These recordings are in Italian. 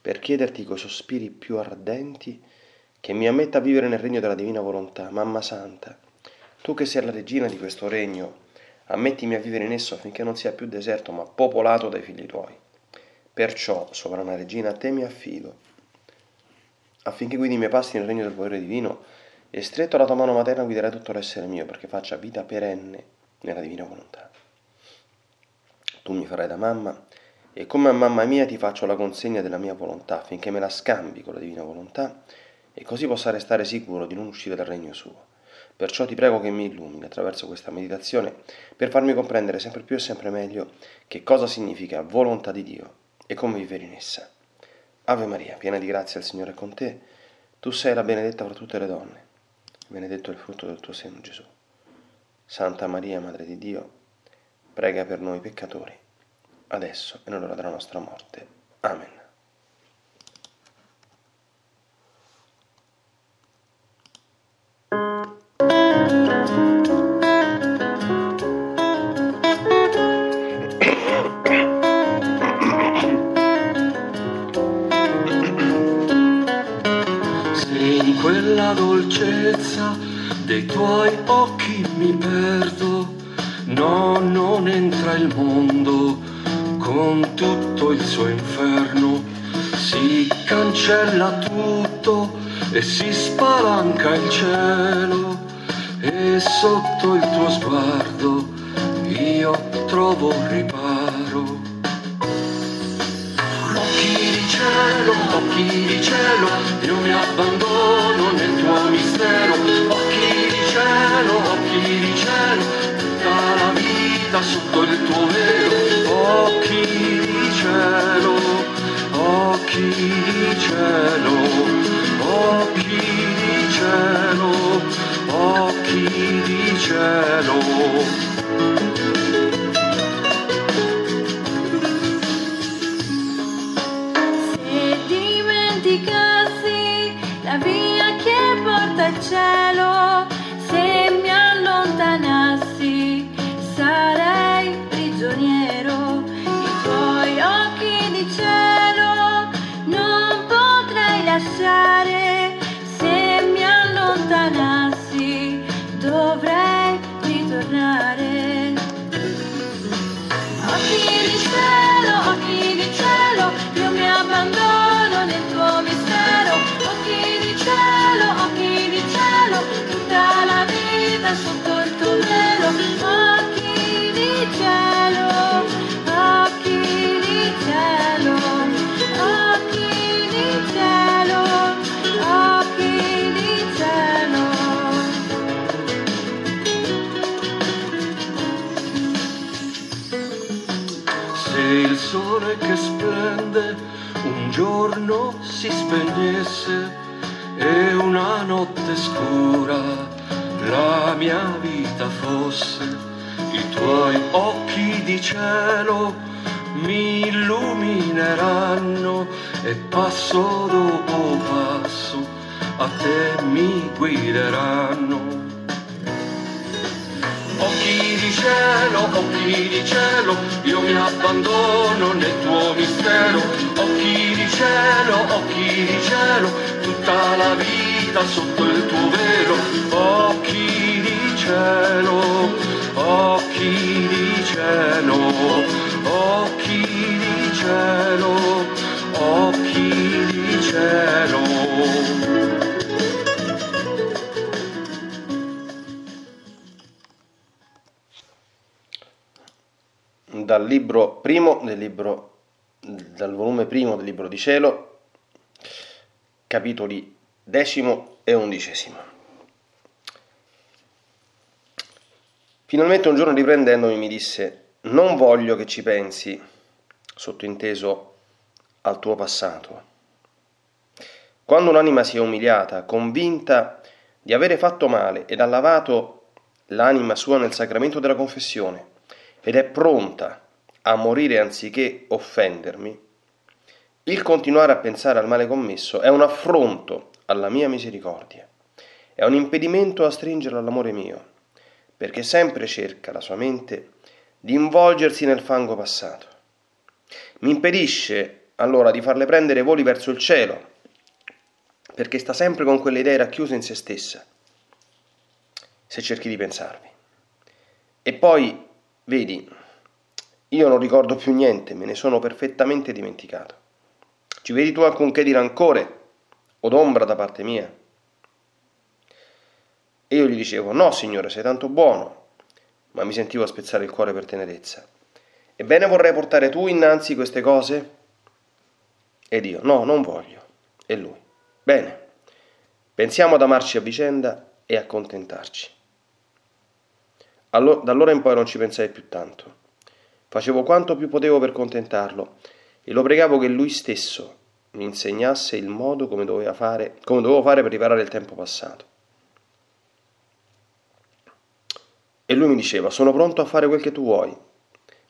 per chiederti coi sospiri più ardenti che mi ammetta a vivere nel regno della Divina Volontà. Mamma Santa, tu che sei la regina di questo regno, ammettimi a vivere in esso affinché non sia più deserto ma popolato dai figli tuoi. Perciò, sovrana regina, a te mi affido, affinché guidi i miei passi nel regno del volere divino, e stretto alla tua mano materna guiderai tutto l'essere mio, perché faccia vita perenne nella divina volontà. Tu mi farai da mamma, e come a mamma mia ti faccio la consegna della mia volontà, affinché me la scambi con la divina volontà, e così possa restare sicuro di non uscire dal regno suo. Perciò ti prego che mi illumini attraverso questa meditazione, per farmi comprendere sempre più e sempre meglio che cosa significa volontà di Dio e come vivere in essa. Ave Maria, piena di grazia, il Signore è con te, tu sei la benedetta fra tutte le donne, benedetto è il frutto del tuo seno, Gesù. Santa Maria, Madre di Dio, prega per noi peccatori, adesso e nell'ora della nostra morte. Amen. Quella dolcezza dei tuoi occhi mi perdo, no, non entra il mondo con tutto il suo inferno, si cancella tutto e si spalanca il cielo, e sotto il tuo sguardo io trovo riparo. Occhi di cielo, io mi abbandono nel tuo mistero. Occhi di cielo, tutta la vita sotto il tuo velo. Occhi di cielo, occhi di cielo, occhi di cielo. La via che porta al cielo, se mi allontanassi sarei prigioniero. I tuoi occhi di cielo non potrei lasciare, se mi allontanassi dovrei ritornare. Occhi di cielo, io mi abbandono nel tuo mistero. Occhi di cielo, tutta la vita sotto il tuo velo. Occhi di cielo, occhi di cielo, occhi di cielo. Se il sole che splende un giorno si spegnesse, e una notte scura la mia vita fosse, i tuoi occhi di cielo mi illumineranno, e passo dopo passo a te mi guideranno. Occhi di cielo, io mi abbandono nel tuo mistero. Occhi di cielo, tutta la vita sotto il tuo velo. Occhi di cielo, occhi di cielo, occhi di cielo. Dal libro primo, dal volume primo del libro di cielo, capitoli 10° e 11°. Finalmente un giorno riprendendomi mi disse: non voglio che ci pensi, sottinteso al tuo passato, Quando un'anima si è umiliata, convinta di avere fatto male ed ha lavato l'anima sua nel sacramento della confessione ed è pronta a morire anziché offendermi, il continuare a pensare al male commesso è un affronto alla mia misericordia, è un impedimento a stringerlo all'amore mio, perché sempre cerca la sua mente di involgersi nel fango passato. Mi impedisce allora di farle prendere voli verso il cielo, perché sta sempre con quelle idee racchiuse in se stessa, se cerchi di pensarvi. E poi, vedi, io non ricordo più niente, me ne sono perfettamente dimenticato. Ci vedi tu alcunché di rancore o d'ombra da parte mia? E io gli dicevo: no, Signore, sei tanto buono, ma mi sentivo a spezzare il cuore per tenerezza. Ebbene, vorrei portare tu innanzi queste cose? Ed io: no, non voglio. E lui: bene, pensiamo ad amarci a vicenda e a contentarci. Da allora in poi non ci pensai più tanto. Facevo quanto più potevo per contentarlo e lo pregavo che lui stesso mi insegnasse il modo come dovevo fare per riparare il tempo passato. E lui mi diceva: sono pronto a fare quel che tu vuoi.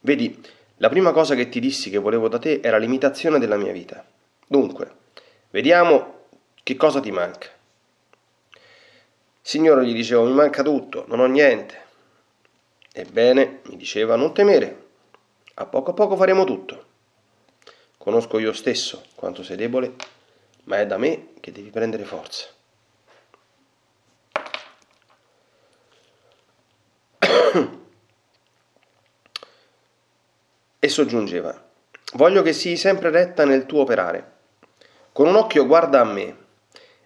Vedi, la prima cosa che ti dissi che volevo da te era l'imitazione della mia vita. Dunque, vediamo che cosa ti manca. Signore, gli dicevo, mi manca tutto, non ho niente. Ebbene, mi diceva, non temere, a poco faremo tutto. Conosco io stesso quanto sei debole, ma è da me che devi prendere forza. E soggiungeva: voglio che sii sempre retta nel tuo operare. Con un occhio guarda a me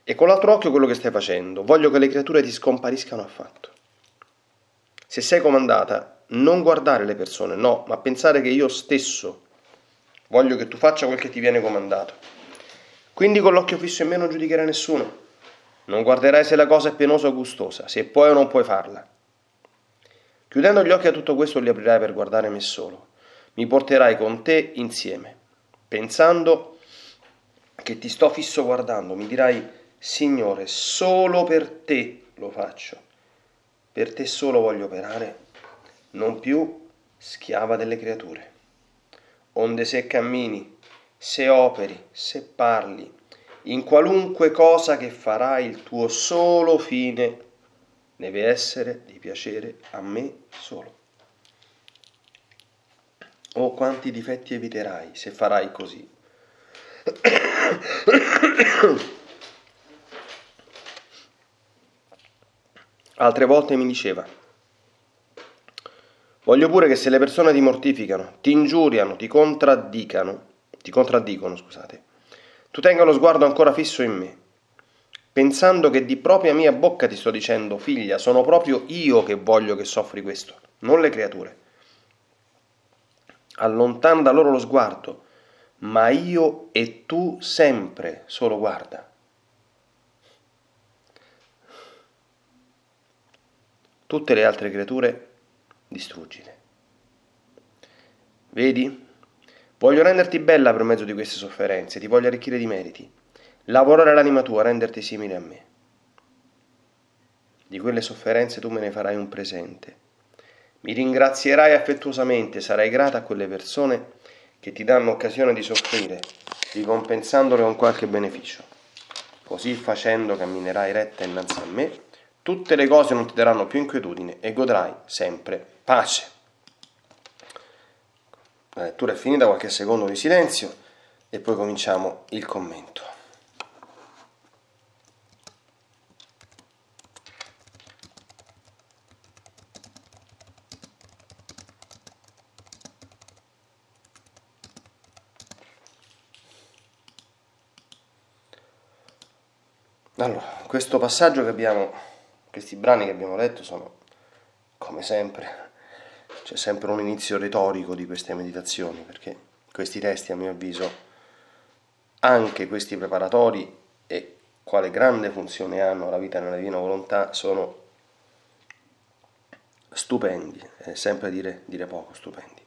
e con l'altro occhio quello che stai facendo. Voglio che le creature ti scompariscano affatto. Se sei comandata, non guardare le persone, no, ma pensare che io stesso voglio che tu faccia quel che ti viene comandato. Quindi con l'occhio fisso in me non giudicherai nessuno. Non guarderai se la cosa è penosa o gustosa, se puoi o non puoi farla. Chiudendo gli occhi a tutto questo li aprirai per guardare me solo. Mi porterai con te insieme, pensando che ti sto fisso guardando. Mi dirai: Signore, solo per te lo faccio, per te solo voglio operare, non più schiava delle creature. Onde se cammini, se operi, se parli, in qualunque cosa che farai, il tuo solo fine deve essere di piacere a me solo. Oh, quanti difetti eviterai se farai così. Altre volte mi diceva: voglio pure che se le persone ti mortificano, ti ingiuriano, ti contraddicono, tu tenga lo sguardo ancora fisso in me, pensando che di propria mia bocca ti sto dicendo: figlia, sono proprio io che voglio che soffri questo, non le creature. Allontana da loro lo sguardo, ma io e tu sempre solo guarda. Tutte le altre creature distruggile. Vedi? Voglio renderti bella per mezzo di queste sofferenze, ti voglio arricchire di meriti, lavorare l'anima tua, renderti simile a me. Di quelle sofferenze tu me ne farai un presente. Mi ringrazierai affettuosamente, sarai grata a quelle persone che ti danno occasione di soffrire, ricompensandole con qualche beneficio. Così facendo camminerai retta innanzi a me. Tutte le cose non ti daranno più inquietudine e godrai sempre pace. La lettura è finita, qualche secondo di silenzio e poi cominciamo il commento. Allora, questo passaggio che abbiamo... Questi brani che abbiamo letto sono, come sempre, c'è sempre un inizio retorico di queste meditazioni, perché questi testi, a mio avviso, anche questi preparatori, e quale grande funzione hanno alla vita nella divina volontà, sono stupendi, è sempre dire poco, stupendi.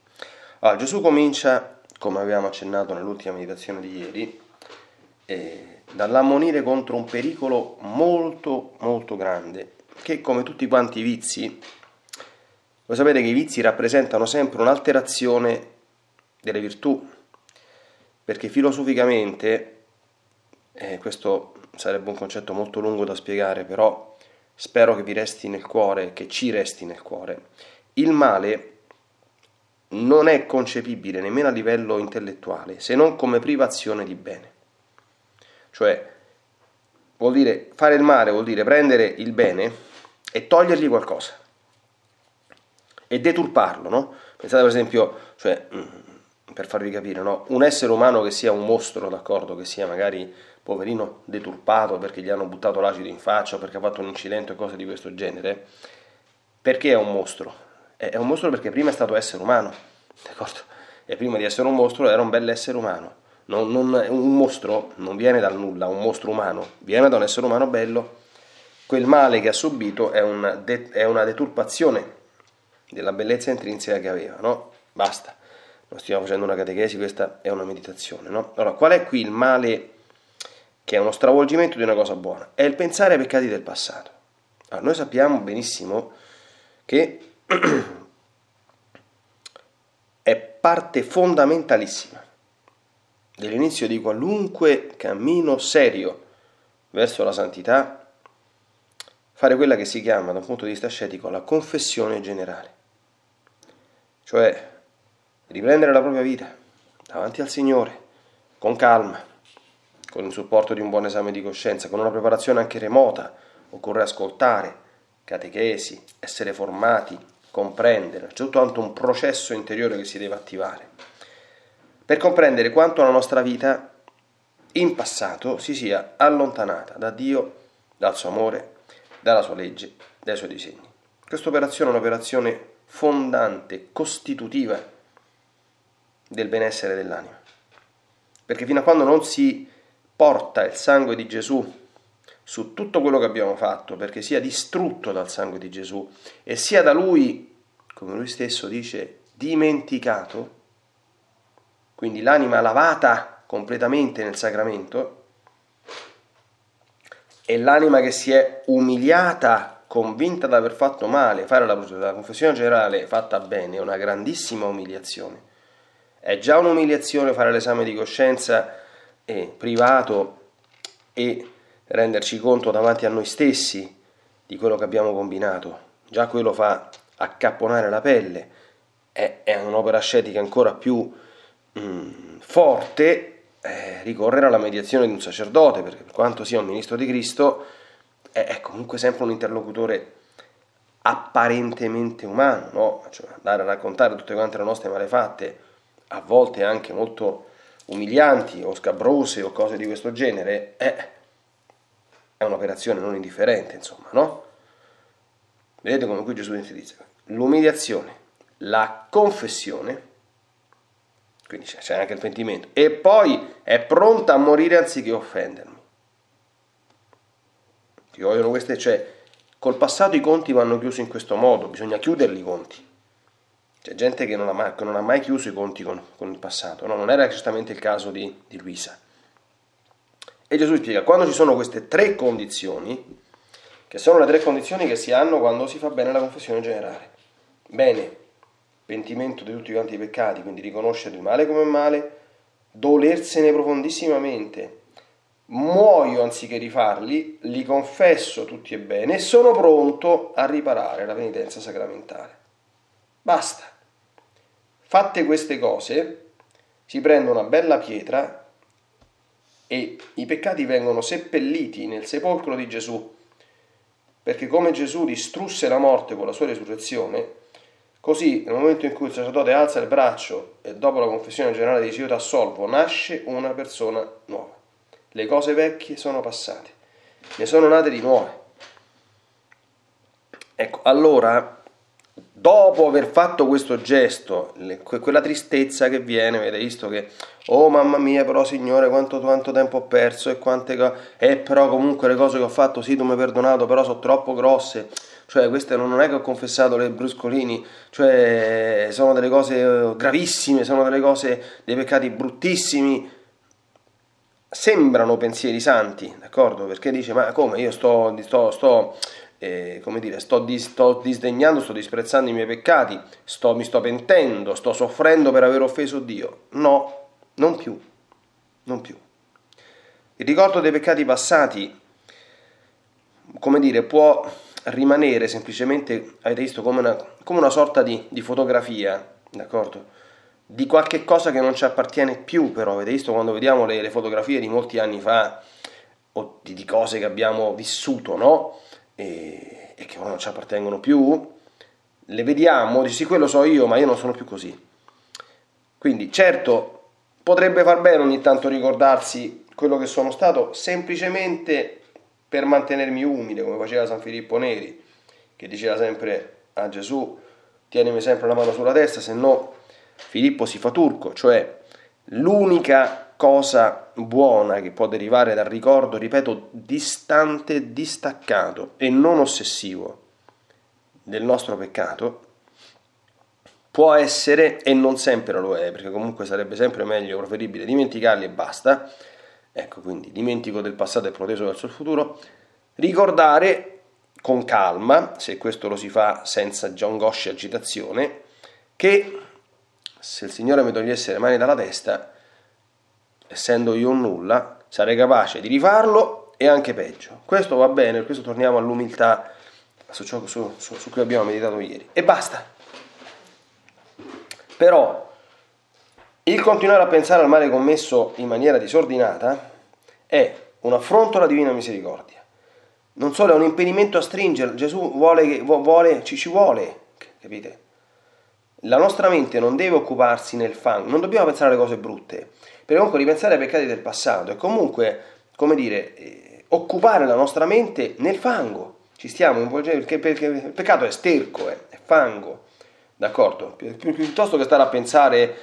Allora, Gesù comincia, come avevamo accennato nell'ultima meditazione di ieri, dall'ammonire contro un pericolo molto molto grande, che come tutti quanti i vizi, voi sapete che i vizi rappresentano sempre un'alterazione delle virtù, perché filosoficamente, questo sarebbe un concetto molto lungo da spiegare, però spero che vi resti nel cuore, che ci resti nel cuore, il male non è concepibile nemmeno a livello intellettuale, se non come privazione di bene. Cioè, vuol dire fare il male, vuol dire prendere il bene e togliergli qualcosa e deturparlo, no? Pensate per esempio, cioè, per farvi capire, no? Un essere umano che sia un mostro, d'accordo, che sia magari poverino deturpato perché gli hanno buttato l'acido in faccia o perché ha fatto un incidente o cose di questo genere, perché è un mostro? È un mostro perché prima è stato essere umano, d'accordo? E prima di essere un mostro era un bell'essere umano. Un mostro non viene dal nulla, un mostro umano viene da un essere umano bello. Quel male che ha subito è una deturpazione della bellezza intrinseca che aveva, no? Basta, non stiamo facendo una catechesi, questa è una meditazione, no? Allora, qual è qui il male che è uno stravolgimento di una cosa buona? È il pensare ai peccati del passato. Allora, noi sappiamo benissimo che è parte fondamentalissima dell'inizio di qualunque cammino serio verso la santità fare quella che si chiama, da un punto di vista ascetico, la confessione generale, cioè riprendere la propria vita davanti al Signore con calma, con il supporto di un buon esame di coscienza, con una preparazione anche remota. Occorre ascoltare catechesi, essere formati, comprendere, c'è tutto quanto un processo interiore che si deve attivare per comprendere quanto la nostra vita in passato si sia allontanata da Dio, dal suo amore, dalla sua legge, dai suoi disegni. Questa operazione è un'operazione fondante, costitutiva del benessere dell'anima, perché fino a quando non si porta il sangue di Gesù su tutto quello che abbiamo fatto, perché sia distrutto dal sangue di Gesù e sia da Lui, come Lui stesso dice, dimenticato, quindi l'anima lavata completamente nel sacramento, e l'anima che si è umiliata, convinta di aver fatto male, fare la confessione generale fatta bene è una grandissima umiliazione. È già un'umiliazione fare l'esame di coscienza privato e renderci conto davanti a noi stessi di quello che abbiamo combinato, già quello fa accapponare la pelle, è un'opera ascetica ancora più forte, ricorrere alla mediazione di un sacerdote, perché per quanto sia un ministro di Cristo è comunque sempre un interlocutore apparentemente umano, no? Cioè, andare a raccontare tutte quante le nostre malefatte, a volte anche molto umilianti o scabrose o cose di questo genere, è un'operazione non indifferente, insomma, no? Vedete come qui Gesù utilizza l'umiliazione, la confessione, quindi c'è anche il pentimento, e poi è pronta a morire anziché offendermi. Ti vogliono queste, cioè, col passato i conti vanno chiusi in questo modo, bisogna chiuderli i conti. C'è gente che non ha mai chiuso i conti con il passato, no? Non era certamente il caso di Luisa. E Gesù spiega, quando ci sono queste tre condizioni, che sono le tre condizioni che si hanno quando si fa bene la confessione generale. Bene, pentimento di tutti quanti i peccati, quindi riconoscere il male come male, dolersene profondissimamente, muoio anziché rifarli, li confesso tutti e bene e sono pronto a riparare la penitenza sacramentale. Basta. Fatte queste cose, si prende una bella pietra e i peccati vengono seppelliti nel sepolcro di Gesù, perché come Gesù distrusse la morte con la sua resurrezione, così nel momento in cui il sacerdote alza il braccio e dopo la confessione generale dice io ti assolvo, nasce una persona nuova, le cose vecchie sono passate, ne sono nate di nuove. Ecco, allora dopo aver fatto questo gesto, quella tristezza che viene, avete visto che oh mamma mia, però Signore quanto tempo ho perso e quante cose, però comunque le cose che ho fatto sì tu mi hai perdonato, però sono troppo grosse, cioè queste non è che ho confessato le bruscolini, cioè sono delle cose gravissime, sono delle cose, dei peccati bruttissimi. sembrano pensieri santi, d'accordo? Perché dice, ma come, io sto disdegnando, sto disprezzando i miei peccati, mi sto pentendo, sto soffrendo per aver offeso Dio. No, non più. Il ricordo dei peccati passati, può rimanere semplicemente, avete visto, come una sorta di fotografia, d'accordo? Di qualche cosa che non ci appartiene più, però, avete visto, quando vediamo le fotografie di molti anni fa, o di cose che abbiamo vissuto, no? E che ora non ci appartengono più, le vediamo, dici sì, quello so io, ma io non sono più così. Quindi, certo, potrebbe far bene ogni tanto ricordarsi quello che sono stato, semplicemente per mantenermi umile, come faceva San Filippo Neri, che diceva sempre a Gesù: tienimi sempre la mano sulla testa, se no Filippo si fa turco. Cioè, l'unica cosa buona che può derivare dal ricordo, ripeto, distante, distaccato e non ossessivo del nostro peccato, può essere, e non sempre lo è, perché comunque sarebbe sempre meglio, preferibile dimenticarli e basta, ecco, quindi dimentico del passato e proteso verso il futuro, ricordare con calma, se questo lo si fa senza angoscia e agitazione, che se il Signore mi togliesse le mani dalla testa, essendo io un nulla, sarei capace di rifarlo e anche peggio. Questo va bene, per questo torniamo all'umiltà su cui abbiamo meditato ieri. E basta. Però il continuare a pensare al male commesso in maniera disordinata è un affronto alla divina misericordia. Non solo è un impedimento a stringere, Gesù ci vuole, capite? La nostra mente non deve occuparsi nel fango, non dobbiamo pensare alle cose brutte, perché comunque ripensare ai peccati del passato e comunque, occupare la nostra mente nel fango. Ci stiamo involgendo, perché il peccato è sterco, è fango, d'accordo? Piuttosto che stare a pensare,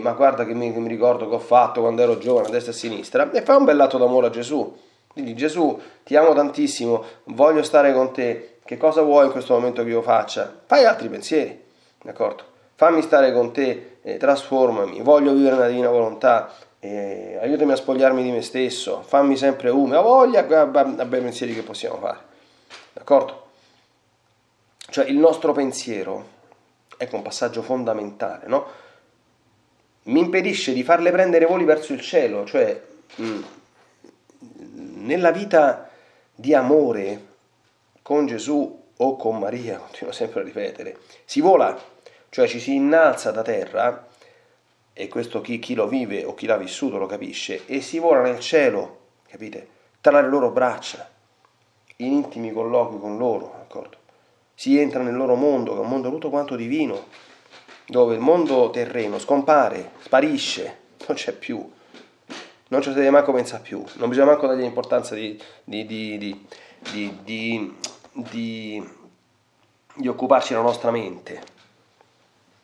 ma guarda che mi ricordo che ho fatto quando ero giovane, a destra e a sinistra, e fai un bell'atto d'amore a Gesù. Quindi Gesù, ti amo tantissimo, voglio stare con te, che cosa vuoi in questo momento che io faccia? Fai altri pensieri. D'accordo? Fammi stare con te, trasformami, voglio vivere nella divina volontà, aiutami a spogliarmi di me stesso, fammi sempre umile, a bei pensieri che possiamo fare. D'accordo? Cioè, il nostro pensiero, ecco un passaggio fondamentale, no? Mi impedisce di farle prendere voli verso il cielo, cioè nella vita di amore con Gesù o con Maria, continuo sempre a ripetere, si vola, cioè ci si innalza da terra, e questo chi lo vive o chi l'ha vissuto lo capisce, e si vola nel cielo, capite? Tra le loro braccia, in intimi colloqui con loro, d'accordo? Si entra nel loro mondo, che è un mondo tutto quanto divino, dove il mondo terreno scompare, sparisce, non c'è più, non ci deve manco pensare più, non bisogna manco dargli l'importanza di occuparci della nostra mente.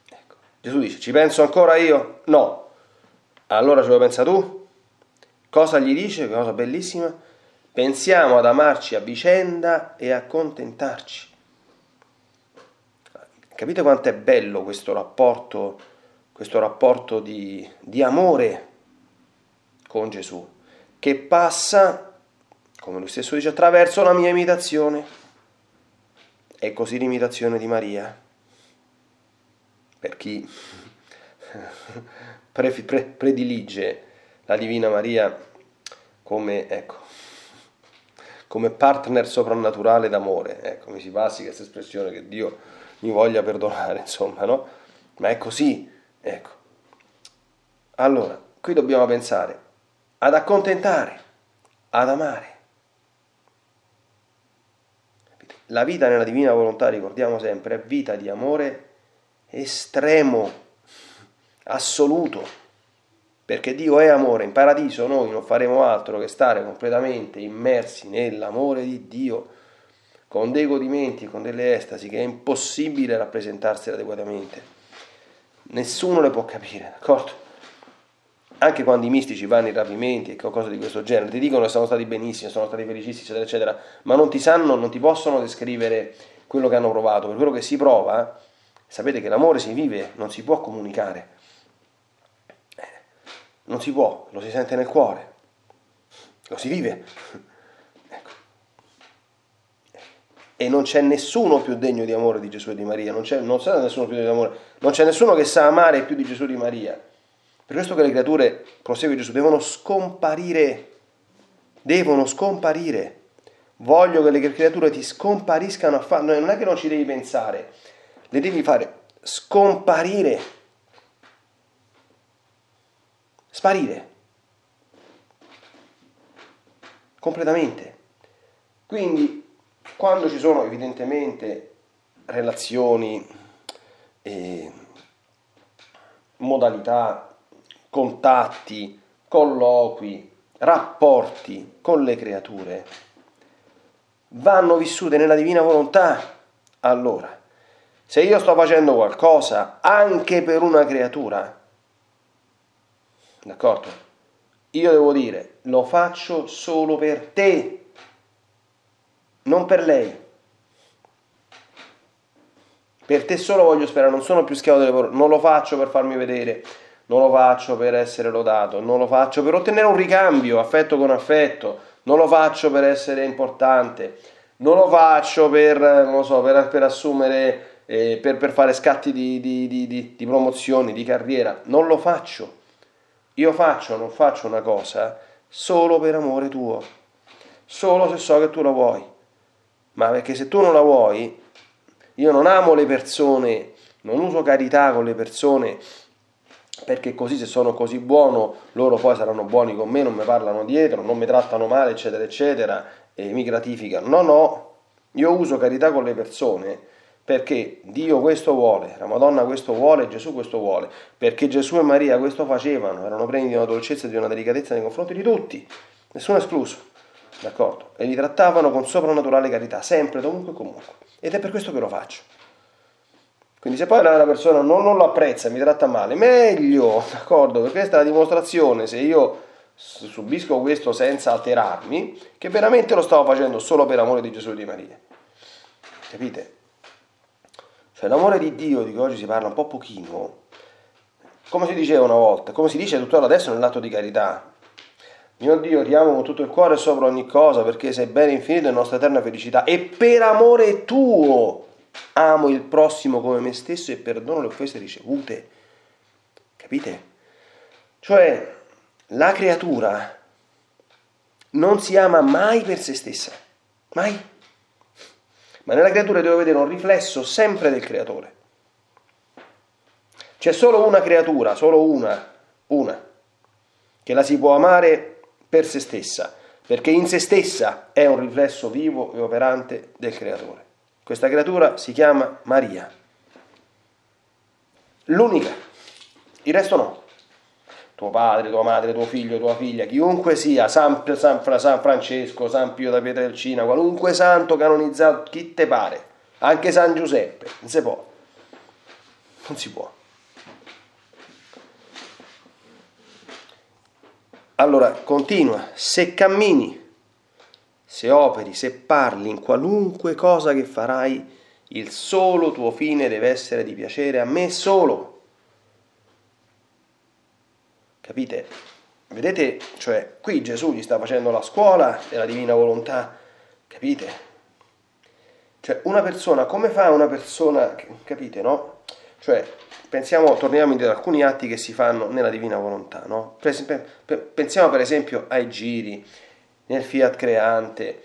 Ecco. Gesù dice: ci penso ancora io? No. Allora ce lo pensa tu? Cosa gli dice? Che cosa bellissima. Pensiamo ad amarci a vicenda e a contentarci. Capite quanto è bello questo rapporto di amore con Gesù, che passa, come lui stesso dice, attraverso la mia imitazione. E così l'imitazione di Maria, per chi predilige la Divina Maria come partner soprannaturale d'amore. Ecco, mi si passi questa espressione, che Dio mi voglia perdonare, insomma, no? Ma è così, ecco. Allora, qui dobbiamo pensare ad accontentare, ad amare. La vita nella divina volontà, ricordiamo sempre, è vita di amore estremo, assoluto, perché Dio è amore. In paradiso noi non faremo altro che stare completamente immersi nell'amore di Dio, con dei godimenti, con delle estasi che è impossibile rappresentarsi adeguatamente. Nessuno le può capire, d'accordo? Anche quando i mistici vanno in rapimenti e cose di questo genere, ti dicono che sono stati benissimo, sono stati felicissimi, eccetera, eccetera, ma non ti possono descrivere quello che hanno provato. Per quello che si prova, sapete che l'amore si vive, non si può comunicare, non si può, lo si sente nel cuore, lo si vive. Ecco. E non c'è nessuno più degno di amore di Gesù e di Maria, non c'è nessuno più degno di amore, non c'è nessuno che sa amare più di Gesù e di Maria. Per questo che le creature, prosegue Gesù, devono scomparire. Voglio che le creature ti scompariscano affatto. Non è che non ci devi pensare, le devi fare scomparire, sparire completamente. Quindi quando ci sono evidentemente relazioni, modalità, contatti, colloqui, rapporti con le creature, vanno vissute nella divina volontà. Allora, se io sto facendo qualcosa anche per una creatura, d'accordo? Io devo dire, lo faccio solo per te, non per lei. Per te solo voglio sperare, non sono più schiavo delle parole, non lo faccio per farmi vedere, non lo faccio per essere lodato, non lo faccio per ottenere un ricambio, affetto con affetto, non lo faccio per essere importante, non lo faccio per, non lo so, per assumere, per fare scatti di promozioni, di carriera, non lo faccio. Io non faccio una cosa solo per amore tuo, solo se so che tu la vuoi, ma perché se tu non la vuoi, io non amo le persone, non uso carità con le persone, perché così se sono così buono loro poi saranno buoni con me, non mi parlano dietro, non mi trattano male, eccetera eccetera, e mi gratificano. No, io uso carità con le persone perché Dio questo vuole, la Madonna questo vuole, Gesù questo vuole, perché Gesù e Maria questo facevano, erano pieni di una dolcezza e di una delicatezza nei confronti di tutti, nessuno escluso, d'accordo? E li trattavano con soprannaturale carità, sempre, dovunque e comunque, ed è per questo che lo faccio. Quindi se poi la persona non lo apprezza, mi tratta male, meglio, d'accordo? Perché questa è la dimostrazione, se io subisco questo senza alterarmi, che veramente lo stavo facendo solo per amore di Gesù e di Maria. Capite? Cioè l'amore di Dio, di cui oggi si parla un po' pochino, come si diceva una volta, come si dice tuttora adesso nell'atto di carità, mio Dio ti amo con tutto il cuore sopra ogni cosa, perché sei bene infinito e nostra eterna felicità, e per amore tuo amo il prossimo come me stesso e perdono le offese ricevute. Capite? Cioè la creatura non si ama mai per se stessa, mai, ma nella creatura devo vedere un riflesso sempre del creatore. C'è solo una creatura, solo una che la si può amare per se stessa, perché in se stessa è un riflesso vivo e operante del creatore. Questa creatura si chiama Maria, l'unica, il resto no. Tuo padre, tua madre, tuo figlio, tua figlia, chiunque sia, San Francesco, San Pio da Pietrelcina, qualunque santo canonizzato, chi te pare, anche San Giuseppe, non si può. Allora, continua, se cammini, se operi, se parli, in qualunque cosa che farai, il solo tuo fine deve essere di piacere a me solo. Capite? Vedete? Cioè, qui Gesù gli sta facendo la scuola della divina volontà. Capite? Cioè, una persona, come fa una persona, capite, no? Cioè, pensiamo, torniamo ad alcuni atti che si fanno nella divina volontà, no? Pensiamo per esempio ai giri, nel Fiat Creante,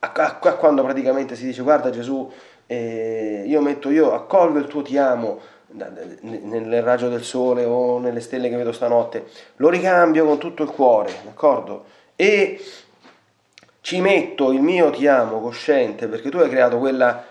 a quando praticamente si dice guarda Gesù, io accolgo il tuo ti amo nel raggio del sole o nelle stelle che vedo stanotte, lo ricambio con tutto il cuore, d'accordo? E ci metto il mio ti amo cosciente, perché tu hai creato quella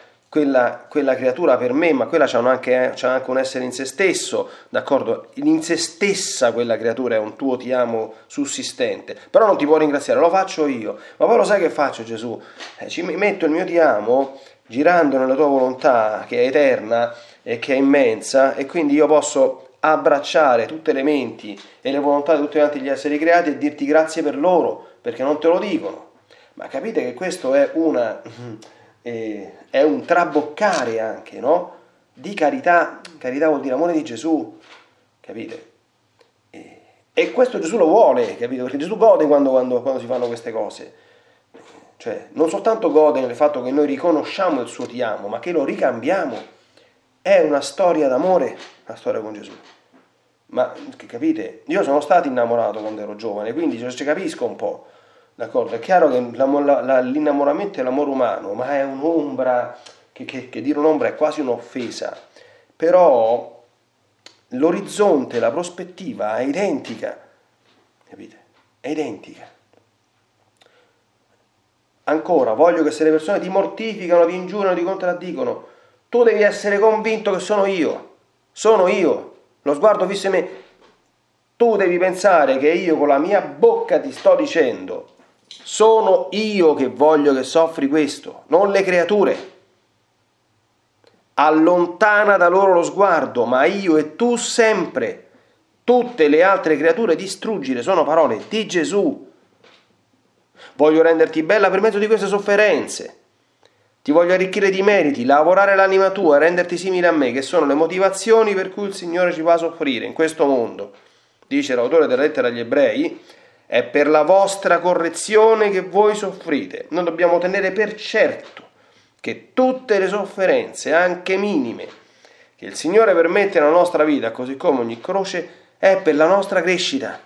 creatura per me, ma quella c'ha anche un essere in se stesso, d'accordo? In se stessa quella creatura è un tuo ti amo sussistente, però non ti può ringraziare, lo faccio io. Ma poi lo sai che faccio Gesù? Ci metto il mio ti amo girando nella tua volontà che è eterna e che è immensa, e quindi io posso abbracciare tutte le menti e le volontà di tutti quanti gli esseri creati e dirti grazie per loro, perché non te lo dicono. Ma capite che questo è un traboccare anche, no? Di carità, carità vuol dire amore di Gesù, capite? E questo Gesù lo vuole, capito? Perché Gesù gode quando si fanno queste cose. Cioè, non soltanto gode nel fatto che noi riconosciamo il suo ti amo, ma che lo ricambiamo. È una storia d'amore, la storia con Gesù. Ma, capite? Io sono stato innamorato quando ero giovane, quindi ci capisco un po', d'accordo? È chiaro che l'innamoramento è l'amore umano, ma è un'ombra, che dire un'ombra è quasi un'offesa. Però l'orizzonte, la prospettiva è identica, capite? È identica. Ancora, voglio che se le persone ti mortificano, ti ingiurano, ti contraddicono, tu devi essere convinto che sono io, lo sguardo fisso in me. Tu devi pensare che io con la mia bocca ti sto dicendo, sono io che voglio che soffri questo, non le creature. Allontana da loro lo sguardo, ma io e tu sempre. Tutte le altre creature distruggere, sono parole di Gesù. Voglio renderti bella per mezzo di queste sofferenze, ti voglio arricchire di meriti, lavorare l'anima tua, renderti simile a me, che sono le motivazioni per cui il Signore ci fa soffrire in questo mondo. Dice l'autore della lettera agli Ebrei: è per la vostra correzione che voi soffrite. Noi dobbiamo tenere per certo che tutte le sofferenze, anche minime, che il Signore permette nella nostra vita, così come ogni croce, è per la nostra crescita,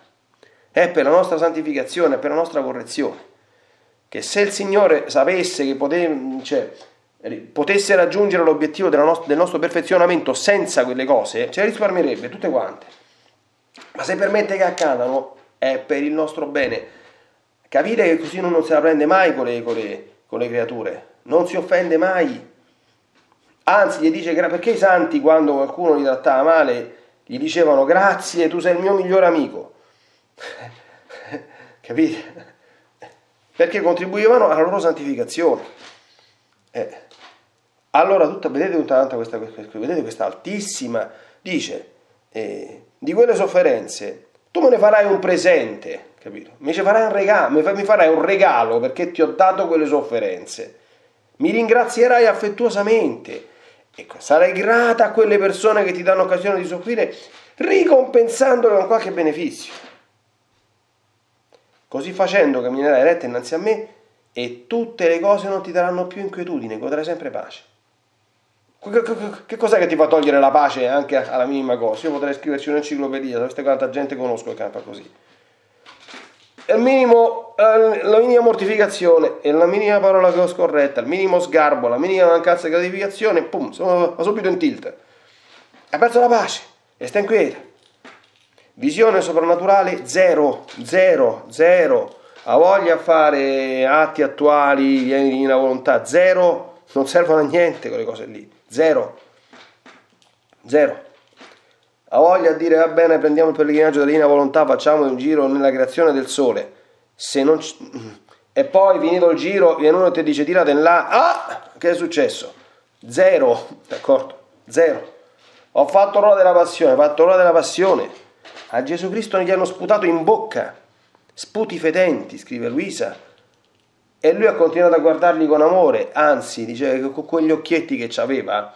è per la nostra santificazione, è per la nostra correzione. Che se il Signore sapesse che potesse raggiungere l'obiettivo del nostro perfezionamento senza quelle cose, ce le risparmierebbe tutte quante. Ma se permette che accadano, è per il nostro bene. Capite che così non se la prende mai con le creature. Non si offende mai, anzi gli dice, perché i santi quando qualcuno li trattava male gli dicevano grazie, tu sei il mio migliore amico, capite? Perché contribuivano alla loro santificazione. Allora vedete questa altissima, dice, di quelle sofferenze tu me ne farai un presente, capito? Mi farai un regalo perché ti ho dato quelle sofferenze. Mi ringrazierai affettuosamente e sarai grata a quelle persone che ti danno occasione di soffrire, ricompensandole con qualche beneficio. Così facendo camminerai retta innanzi a me e tutte le cose non ti daranno più inquietudine, godrai sempre pace. Che cos'è che ti fa togliere la pace anche alla minima cosa? Io potrei scriverci un'enciclopedia, sapete quanta gente conosco che campa così. La minima mortificazione, e la minima parola che ho scorretta, il minimo sgarbo, la minima mancanza di gratificazione, pum, va subito in tilt. Ha perso la pace e sta inquieta. Visione soprannaturale zero. Ha voglia a fare atti attuali, vieni di divina volontà, zero. Non servono a niente quelle cose lì, zero. Ha voglia a dire, va bene, prendiamo il pellegrinaggio della linea volontà, facciamo un giro nella creazione del sole. Se non e poi finito il giro viene uno e ti dice tirate in là, che è successo? Zero, d'accordo? Zero. Ho fatto l'ora della passione, a Gesù Cristo gli hanno sputato in bocca, sputi fetenti, scrive Luisa, e lui ha continuato a guardarli con amore, anzi diceva che con quegli occhietti che c'aveva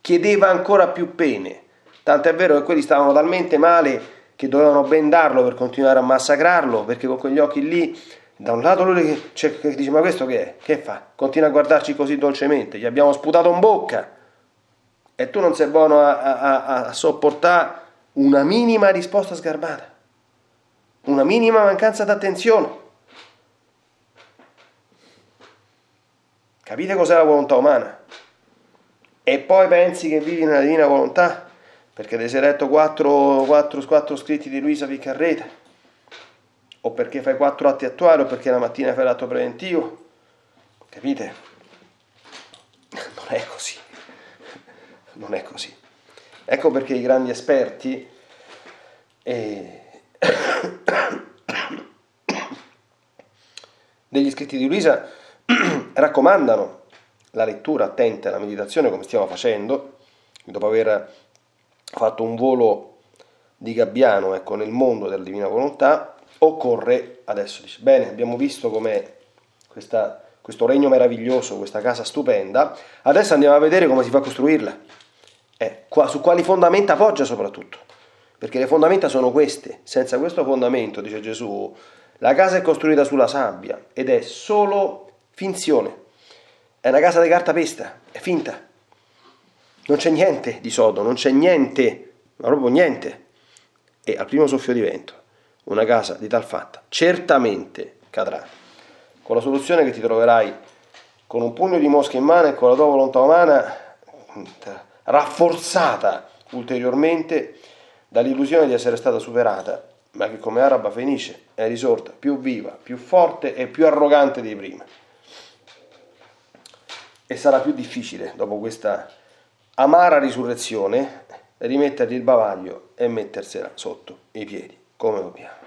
chiedeva ancora più pene. Tant'è vero che quelli stavano talmente male che dovevano bendarlo per continuare a massacrarlo, perché con quegli occhi lì, da un lato lui che dice, ma questo che è? Che fa? Continua a guardarci così dolcemente, gli abbiamo sputato in bocca, e tu non sei buono a sopportare una minima risposta sgarbata, una minima mancanza d'attenzione. Capite cos'è la volontà umana? E poi pensi che vivi nella divina volontà? Perché ti sei letto 4 scritti di Luisa Piccarreta, o perché fai 4 atti attuali, o perché la mattina fai l'atto preventivo, capite? Non è così. Ecco perché i grandi esperti degli scritti di Luisa raccomandano la lettura attenta e la meditazione, come stiamo facendo, dopo aver fatto un volo di gabbiano, ecco, nel mondo della divina volontà. Occorre adesso, dice, bene, abbiamo visto com'è questo regno meraviglioso, questa casa stupenda, adesso andiamo a vedere come si fa a costruirla, su quali fondamenta poggia soprattutto, perché le fondamenta sono queste. Senza questo fondamento, dice Gesù, la casa è costruita sulla sabbia ed è solo finzione, è una casa di cartapesta, è finta, non c'è niente di sodo, non c'è niente, ma proprio niente. E al primo soffio di vento una casa di tal fatta certamente cadrà, con la soluzione che ti troverai con un pugno di mosche in mano e con la tua volontà umana rafforzata ulteriormente dall'illusione di essere stata superata, ma che come araba fenice è risorta più viva, più forte e più arrogante di prima. E sarà più difficile, dopo questa amara risurrezione, rimettergli il bavaglio e mettersela sotto i piedi, come dobbiamo.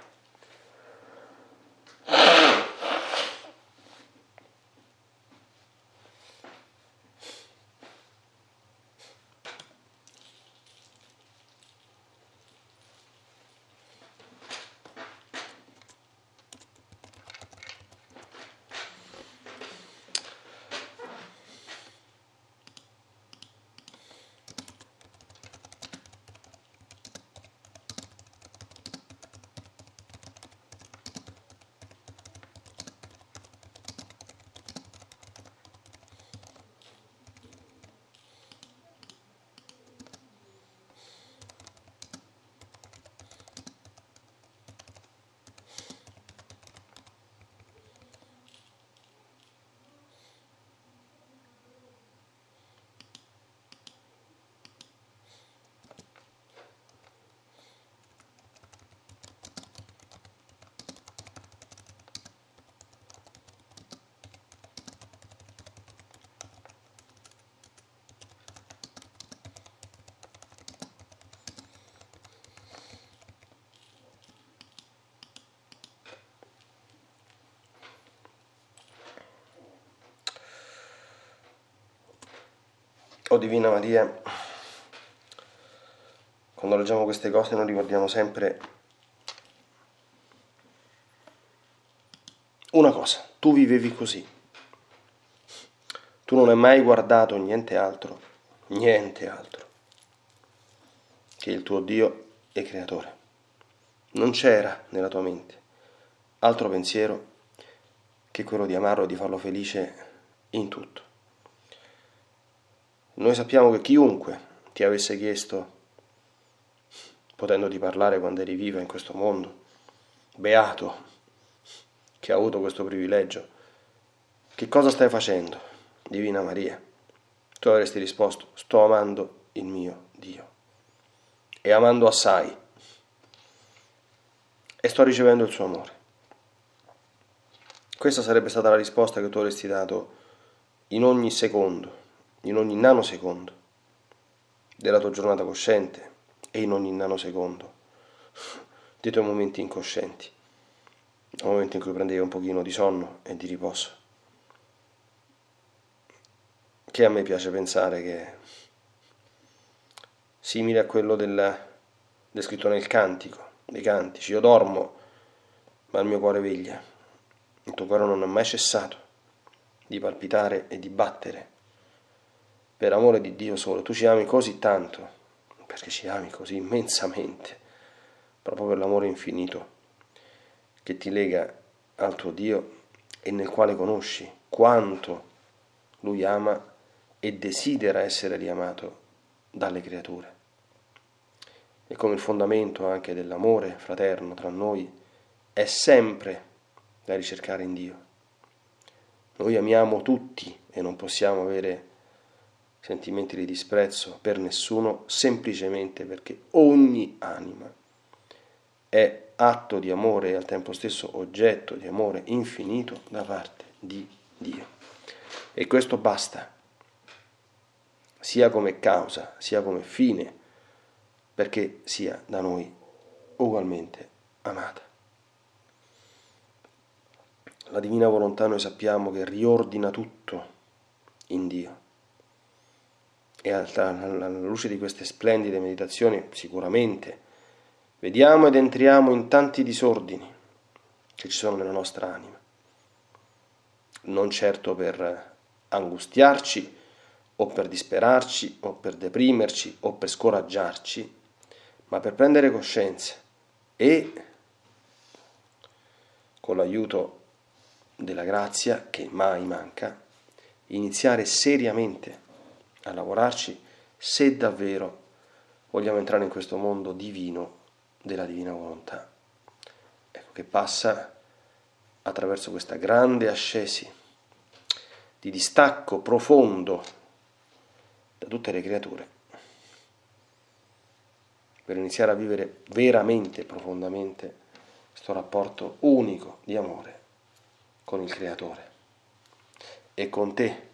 O Divina Maria, quando leggiamo queste cose noi ricordiamo sempre una cosa: tu vivevi così, tu non hai mai guardato niente altro che il tuo Dio e Creatore. Non c'era nella tua mente altro pensiero che quello di amarlo e di farlo felice in tutto. Noi sappiamo che chiunque ti avesse chiesto, potendoti parlare quando eri viva in questo mondo, beato, che ha avuto questo privilegio, che cosa stai facendo, Divina Maria? Tu avresti risposto: sto amando il mio Dio, e amando assai, e sto ricevendo il suo amore. Questa sarebbe stata la risposta che tu avresti dato in ogni secondo, in ogni nanosecondo della tua giornata cosciente e in ogni nanosecondo dei tuoi momenti incoscienti, al momento in cui prendevi un pochino di sonno e di riposo. Che a me piace pensare che è simile a quello descritto nel Cantico dei Cantici: io dormo ma il mio cuore veglia, il tuo cuore non ha mai cessato di palpitare e di battere per amore di Dio solo. Tu ci ami così tanto, perché ci ami così immensamente, proprio per l'amore infinito che ti lega al tuo Dio e nel quale conosci quanto Lui ama e desidera essere riamato dalle creature. E come il fondamento anche dell'amore fraterno tra noi è sempre da ricercare in Dio. Noi amiamo tutti e non possiamo avere sentimenti di disprezzo per nessuno, semplicemente perché ogni anima è atto di amore e al tempo stesso oggetto di amore infinito da parte di Dio. E questo basta, sia come causa, sia come fine, perché sia da noi ugualmente amata. La divina volontà, noi sappiamo che riordina tutto in Dio. E alla luce di queste splendide meditazioni sicuramente vediamo ed entriamo in tanti disordini che ci sono nella nostra anima, non certo per angustiarci o per disperarci o per deprimerci o per scoraggiarci, ma per prendere coscienza e con l'aiuto della grazia che mai manca, iniziare seriamente a lavorarci se davvero vogliamo entrare in questo mondo divino della divina volontà, ecco, che passa attraverso questa grande ascesi di distacco profondo da tutte le creature, per iniziare a vivere veramente, profondamente, questo rapporto unico di amore con il Creatore e con te,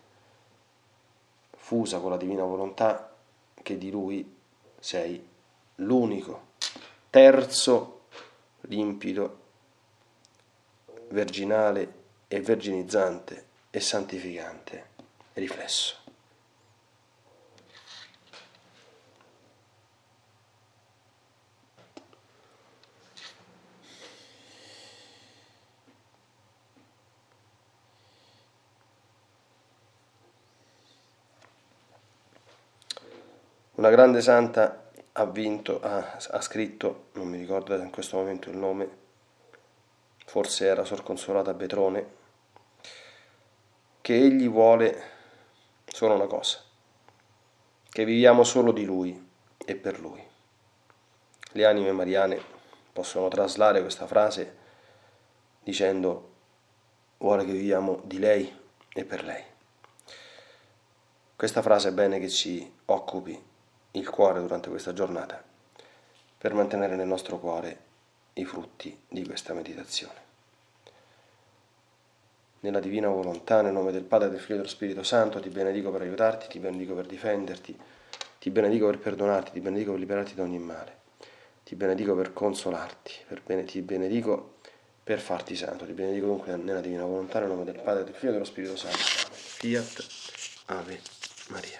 fusa con la divina volontà che di Lui sei l'unico, terzo, limpido, virginale e verginizzante e santificante riflesso. Una grande santa ha scritto, non mi ricordo in questo momento il nome, forse era Sor Consolata Betrone, che egli vuole solo una cosa, che viviamo solo di Lui e per Lui. Le anime mariane possono traslare questa frase dicendo vuole che viviamo di Lei e per Lei. Questa frase è bene che ci occupi il cuore durante questa giornata per mantenere nel nostro cuore i frutti di questa meditazione. Nella divina volontà, nel nome del Padre, del Figlio e dello Spirito Santo, ti benedico per aiutarti, ti benedico per difenderti, ti benedico per perdonarti, ti benedico per liberarti da ogni male, ti benedico per consolarti, ti benedico per farti santo, ti benedico dunque nella divina volontà, nel nome del Padre, del Figlio e dello Spirito Santo. Fiat, Ave Maria.